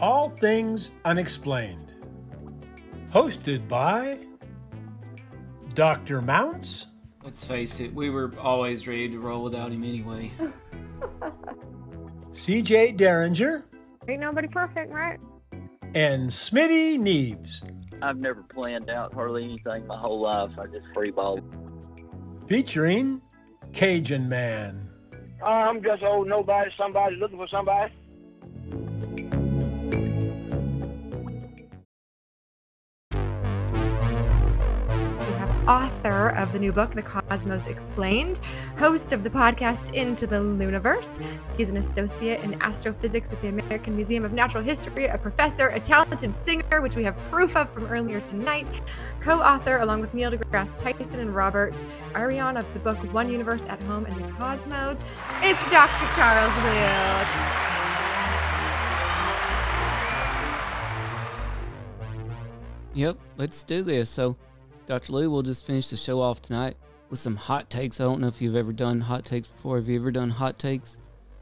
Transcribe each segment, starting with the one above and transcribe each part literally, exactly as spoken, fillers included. All Things Unexplained, hosted by Doctor Mounts. Let's face it, we were always ready to roll without him anyway. C J Derringer. Ain't nobody perfect, right? And Smitty Neves. I've never planned out hardly anything my whole life. I just freeball. Featuring Cajun Man. Uh, I'm just old nobody, somebody looking for somebody. Author of the new book, The Cosmos Explained, host of the podcast Into the Luniverse. He's an associate in astrophysics at the American Museum of Natural History, a professor, a talented singer, which we have proof of from earlier tonight, co-author along with Neil deGrasse Tyson and Robert Arian of the book One Universe at Home in the Cosmos. It's Doctor Charles Liu. Yep, let's do this. So Doctor Liu, we'll just finish the show off tonight with some hot takes. I don't know if you've ever done hot takes before. Have you ever done hot takes?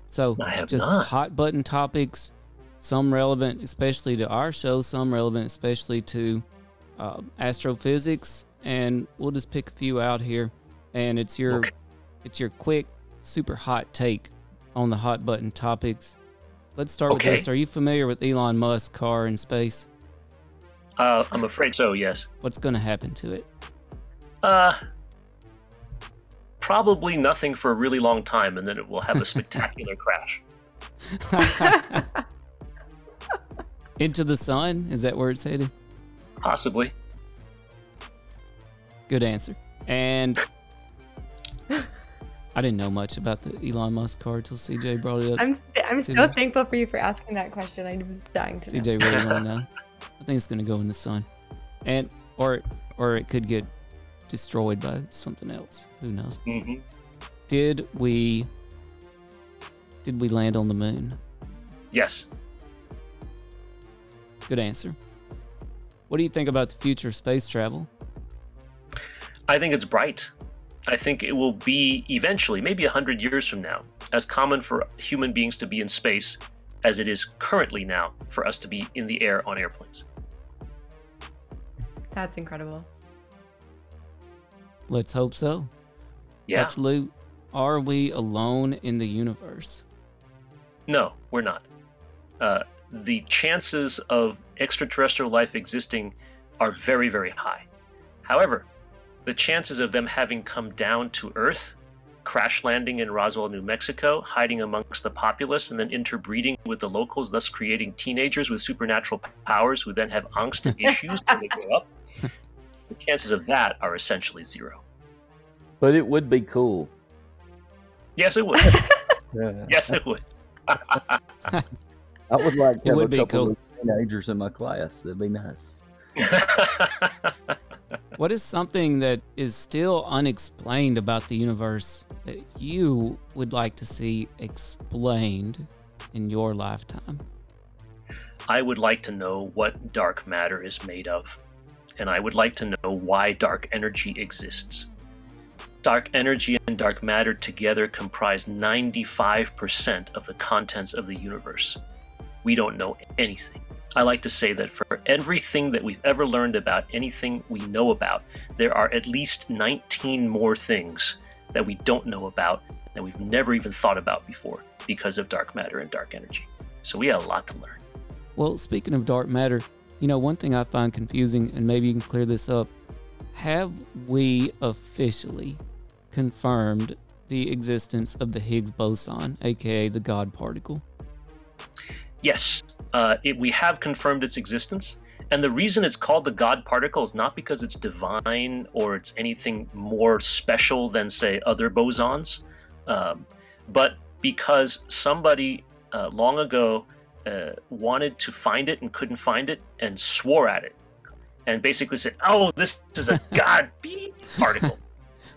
So just not. Hot button topics, some relevant especially to our show, some relevant especially to uh, astrophysics, and we'll just pick a few out here. And it's your, okay. it's your quick, super hot take on the hot button topics. Let's start okay. with this. Are you familiar with Elon Musk's car in space? Uh, I'm afraid so, yes. What's going to happen to it? Uh, probably nothing for a really long time, and then it will have a spectacular crash. Into the sun? Is that where it's headed? Possibly. Good answer. And I didn't know much about the Elon Musk car till C J brought it up. I'm I'm so thankful for you for asking that question. I was dying to know. C J really wanted to know. I think it's going to go in the sun, and or or it could get destroyed by something else. Who knows? Mm-hmm. Did we did we land on the moon? Yes. Good answer. What do you think about the future of space travel? I think it's bright. I think it will be eventually, maybe one hundred years from now, as common for human beings to be in space as it is currently now for us to be in the air on airplanes. That's incredible. Let's hope so. Yeah. Doctor Liu, are we alone in the universe? No, we're not. Uh, the chances of extraterrestrial life existing are very, very high. However, the chances of them having come down to Earth, crash landing in Roswell, New Mexico, hiding amongst the populace, and then interbreeding with the locals, thus creating teenagers with supernatural powers who then have angst and issues when they grow up. The chances of that are essentially zero. But it would be cool. Yes, it would. Yes, it would. I would like to have a couple cool. of teenagers in my class. That'd be nice. What is something that is still unexplained about the universe that you would like to see explained in your lifetime? I would like to know what dark matter is made of, and I would like to know why dark energy exists. Dark energy and dark matter together comprise ninety-five percent of the contents of the universe. We don't know anything. I like to say that for everything that we've ever learned about anything we know about, there are at least nineteen more things that we don't know about that we've never even thought about before because of dark matter and dark energy. So we have a lot to learn. Well, speaking of dark matter, you know, one thing I find confusing, and maybe you can clear this up, have we officially confirmed the existence of the Higgs boson, aka the God particle? Yes. Uh, it, we have confirmed its existence, and the reason it's called the God particle is not because it's divine or it's anything more special than, say, other bosons, um, but because somebody uh, long ago uh, wanted to find it and couldn't find it and swore at it and basically said, oh, this is a God beep particle.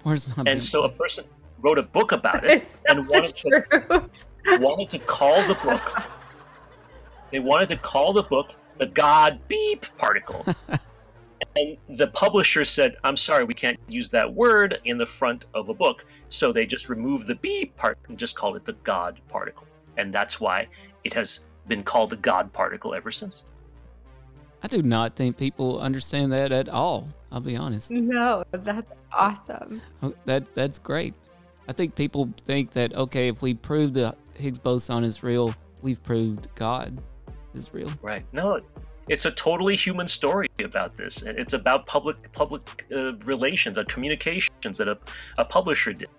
Where's my and baby? So a person wrote a book about it and wanted to, wanted to call the book... They wanted to call the book the God beep particle. And the publisher said, I'm sorry, we can't use that word in the front of a book. So they just removed the beep part and just called it the God particle. And that's why it has been called the God particle ever since. I do not think people understand that at all. I'll be honest. No, that's awesome. That that's great. I think people think that, okay, if we prove the Higgs boson is real, we've proved God is real. Right. No, it's a totally human story about this. It's about public public uh, relations, uh, communications that a, a publisher did.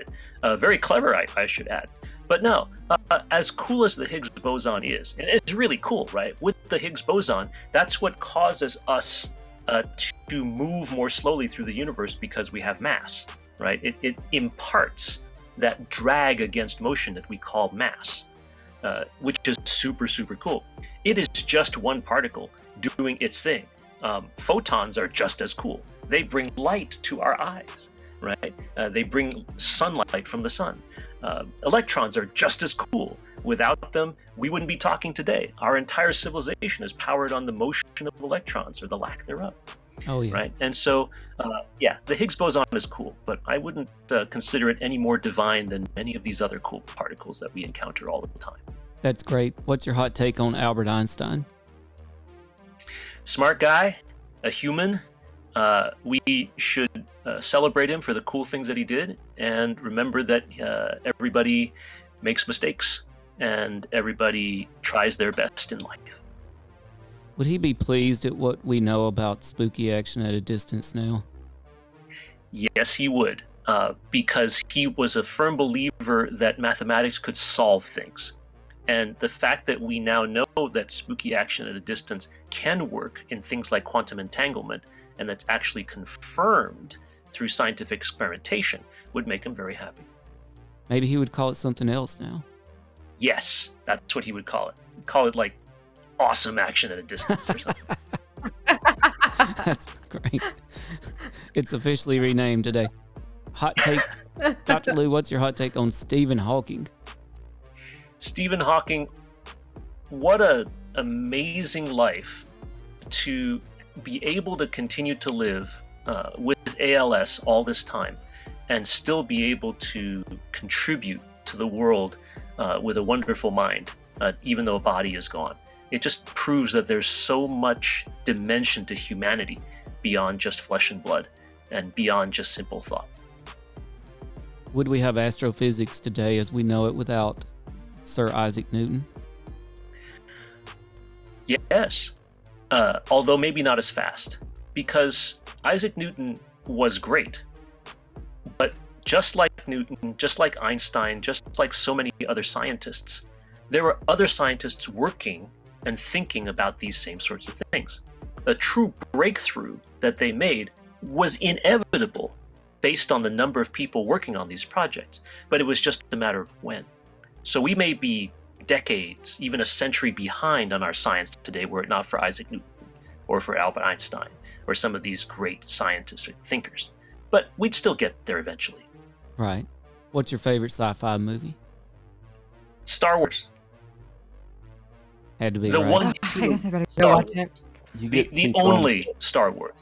Uh, very clever, I, I should add. But no, uh, as cool as the Higgs boson is, and it's really cool, right? With the Higgs boson, that's what causes us uh, to move more slowly through the universe because we have mass, right? It, it imparts that drag against motion that we call mass, uh, which is super, super cool. It is just one particle doing its thing. Um, photons are just as cool. They bring light to our eyes, right? Uh, they bring sunlight from the sun. Uh, electrons are just as cool. Without them, we wouldn't be talking today. Our entire civilization is powered on the motion of electrons, or the lack thereof. Oh, yeah. Right? And so, uh, yeah, the Higgs boson is cool, but I wouldn't uh, consider it any more divine than any of these other cool particles that we encounter all the time. That's great. What's your hot take on Albert Einstein? Smart guy, a human. Uh, we should uh, celebrate him for the cool things that he did, and remember that uh, everybody makes mistakes and everybody tries their best in life. Would he be pleased at what we know about spooky action at a distance now? Yes, he would, uh, because he was a firm believer that mathematics could solve things. And the fact that we now know that spooky action at a distance can work in things like quantum entanglement, and that's actually confirmed through scientific experimentation, would make him very happy. Maybe he would call it something else now. Yes, that's what he would call it. He'd call it like awesome action at a distance or something. That's great. It's officially renamed today. Hot take. Doctor Liu, what's your hot take on Stephen Hawking? Stephen Hawking, what a amazing life to be able to continue to live uh, with A L S all this time and still be able to contribute to the world uh, with a wonderful mind, uh, even though a body is gone. It just proves that there's so much dimension to humanity beyond just flesh and blood and beyond just simple thought. Would we have astrophysics today as we know it without Sir Isaac Newton? Yes, uh, although maybe not as fast, because Isaac Newton was great, but just like Newton, just like Einstein, just like so many other scientists, there were other scientists working and thinking about these same sorts of things. The true breakthrough that they made was inevitable based on the number of people working on these projects, but it was just a matter of when. So we may be decades, even a century behind on our science today were it not for Isaac Newton or for Albert Einstein or some of these great scientists or thinkers. But we'd still get there eventually. Right. What's your favorite sci-fi movie? Star Wars. Had to be the right. one. I guess I better go watch it. The, the only Star Wars.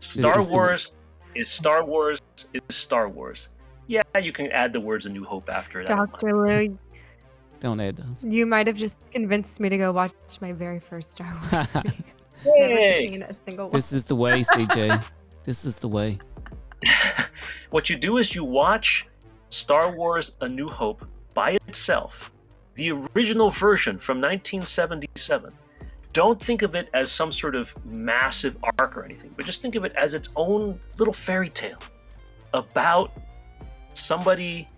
Star Wars the... is Star Wars is Star Wars. Yeah, you can add the words A New Hope after it. Doctor Liu, don't add those. You might have just convinced me to go watch my very first Star Wars movie. Hey. Never seen a single one. This is the way, C J. This is the way. What you do is you watch Star Wars: A New Hope by itself, the original version from nineteen seventy-seven. Don't think of it as some sort of massive arc or anything, but just think of it as its own little fairy tale about somebody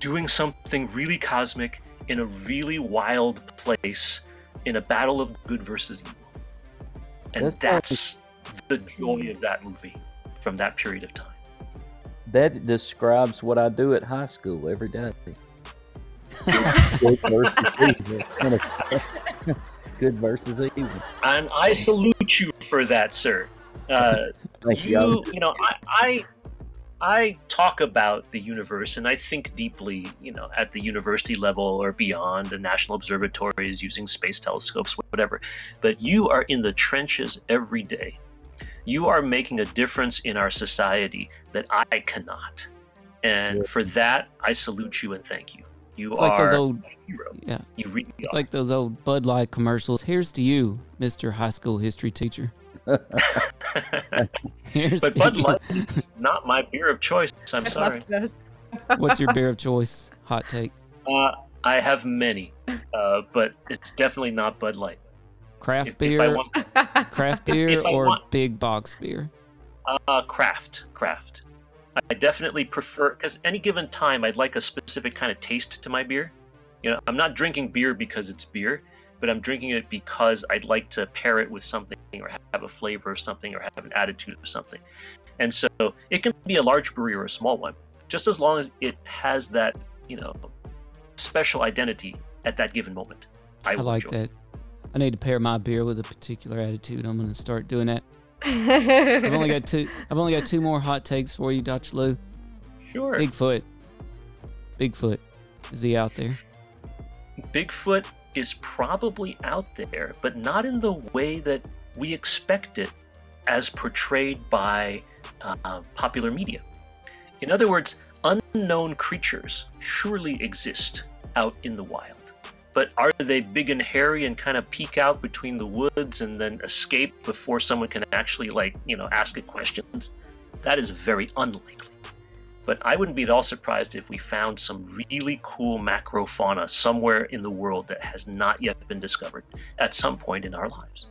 doing something really cosmic in a really wild place in a battle of good versus evil. And that's, that's the joy of that movie from that period of time. That describes what I do at high school every day. Good versus evil. And I salute you for that, sir. Uh, Thank you, you. You know, I... I I talk about the universe and I think deeply, you know, at the university level or beyond, the national observatories, using space telescopes, whatever. But you are in the trenches every day. You are making a difference in our society that I cannot. And for that, I salute you and thank you. You it's are like those old, a hero. Yeah. You really it's are. Like those old Bud Light commercials. Here's to you, Mister High School History Teacher. Here's but to Bud Light is not my beer of choice. I'm sorry. What's your beer of choice? Hot take. Uh, I have many, uh, but it's definitely not Bud Light. Craft if, beer, if want, craft beer, or want, big box beer? Uh, craft, craft. I definitely prefer, because any given time, I'd like a specific kind of taste to my beer. You know, I'm not drinking beer because it's beer, but I'm drinking it because I'd like to pair it with something, or have a flavor of something, or have an attitude of something. And so it can be a large brewery or a small one, just as long as it has that, you know, special identity at that given moment. I, I like enjoy. That. I need to pair my beer with a particular attitude. I'm going to start doing that. I've only got two. I've only got two more hot takes for you, Doctor Liu. Sure. Bigfoot. Bigfoot. Is he out there? Bigfoot is probably out there, but not in the way that we expect it, as portrayed by uh, popular media. In other words, unknown creatures surely exist out in the wild. But are they big and hairy and kind of peek out between the woods and then escape before someone can actually, like, you know, ask it questions? That is very unlikely. But I wouldn't be at all surprised if we found some really cool macrofauna somewhere in the world that has not yet been discovered at some point in our lives.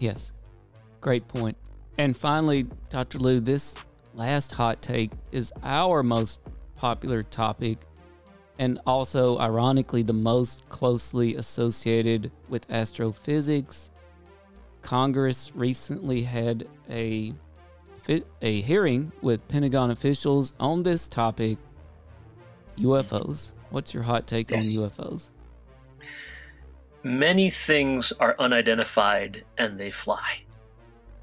Yes, great point. And finally, Doctor Liu, this last hot take is our most popular topic, and also, ironically, the most closely associated with astrophysics. Congress recently had a fit, a hearing with Pentagon officials on this topic, U F Os. What's your hot take yeah. on U F Os? Many things are unidentified and they fly,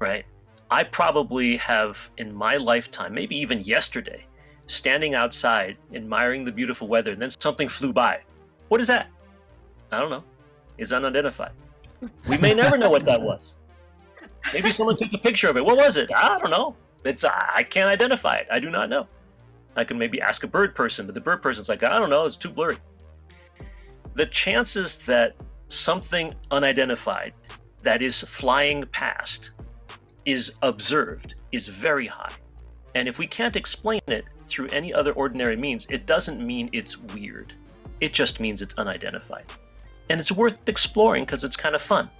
right? I probably have, in my lifetime, maybe even yesterday, standing outside, admiring the beautiful weather, and then something flew by. What is that? I don't know. It's unidentified. We may never know what that was. Maybe someone took a picture of it. What was it? I don't know. It's I can't identify it. I do not know. I can maybe ask a bird person, but the bird person's like, I don't know. It's too blurry. The chances that something unidentified that is flying past is observed is very high. And if we can't explain it through any other ordinary means, it doesn't mean it's weird. It just means it's unidentified. And it's worth exploring because it's kind of fun.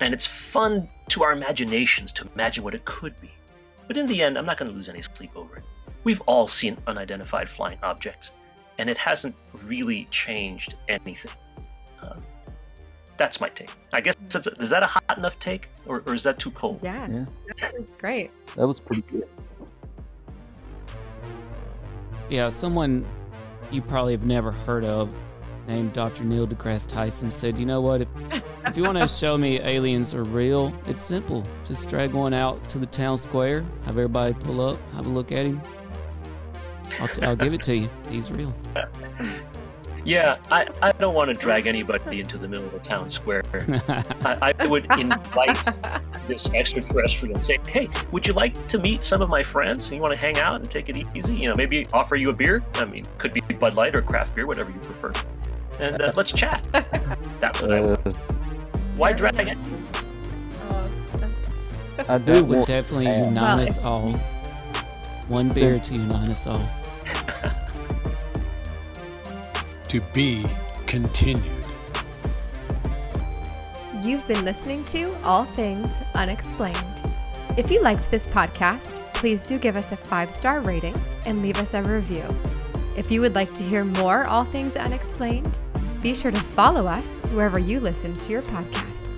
And it's fun to our imaginations to imagine what it could be. But in the end, I'm not going to lose any sleep over it. We've all seen unidentified flying objects, and it hasn't really changed anything. Uh, that's my take. I guess, that's a, is that a hot enough take, or, or is that too cold? Yeah, yeah. That was great. That was pretty good. Yeah, someone you probably have never heard of named Doctor Neil deGrasse Tyson said, you know what, if, if you want to show me aliens are real, it's simple. Just drag one out to the town square, have everybody pull up, have a look at him. I'll, t- I'll give it to you. He's real. Yeah, I, I don't want to drag anybody into the middle of the town square. I, I would invite this extraterrestrial and say, hey, would you like to meet some of my friends? You want to hang out and take it easy? You know, maybe offer you a beer. I mean, could be Bud Light or craft beer, whatever you prefer. And uh, let's chat. That's what I want. Why drag it? I do. That would definitely unite us all. One beer to unite us all. To be continued. You've been listening to All Things Unexplained. If you liked this podcast, please do give us a five-star rating and leave us a review. If you would like to hear more All Things Unexplained, be sure to follow us wherever you listen to your podcasts.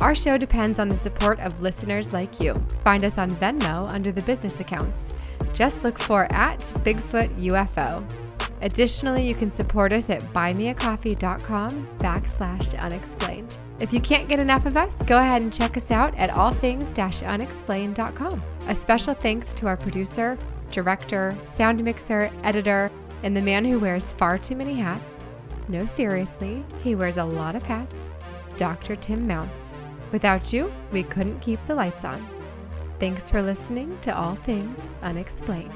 Our show depends on the support of listeners like you. Find us on Venmo under the business accounts. Just look for at Bigfoot U F O. Additionally, you can support us at buymeacoffee.com backslash unexplained. If you can't get enough of us, go ahead and check us out at all things unexplained dot com. A special thanks to our producer, director, sound mixer, editor, and the man who wears far too many hats. No, seriously, he wears a lot of hats. Doctor Tim Mounts. Without you, we couldn't keep the lights on. Thanks for listening to All Things Unexplained.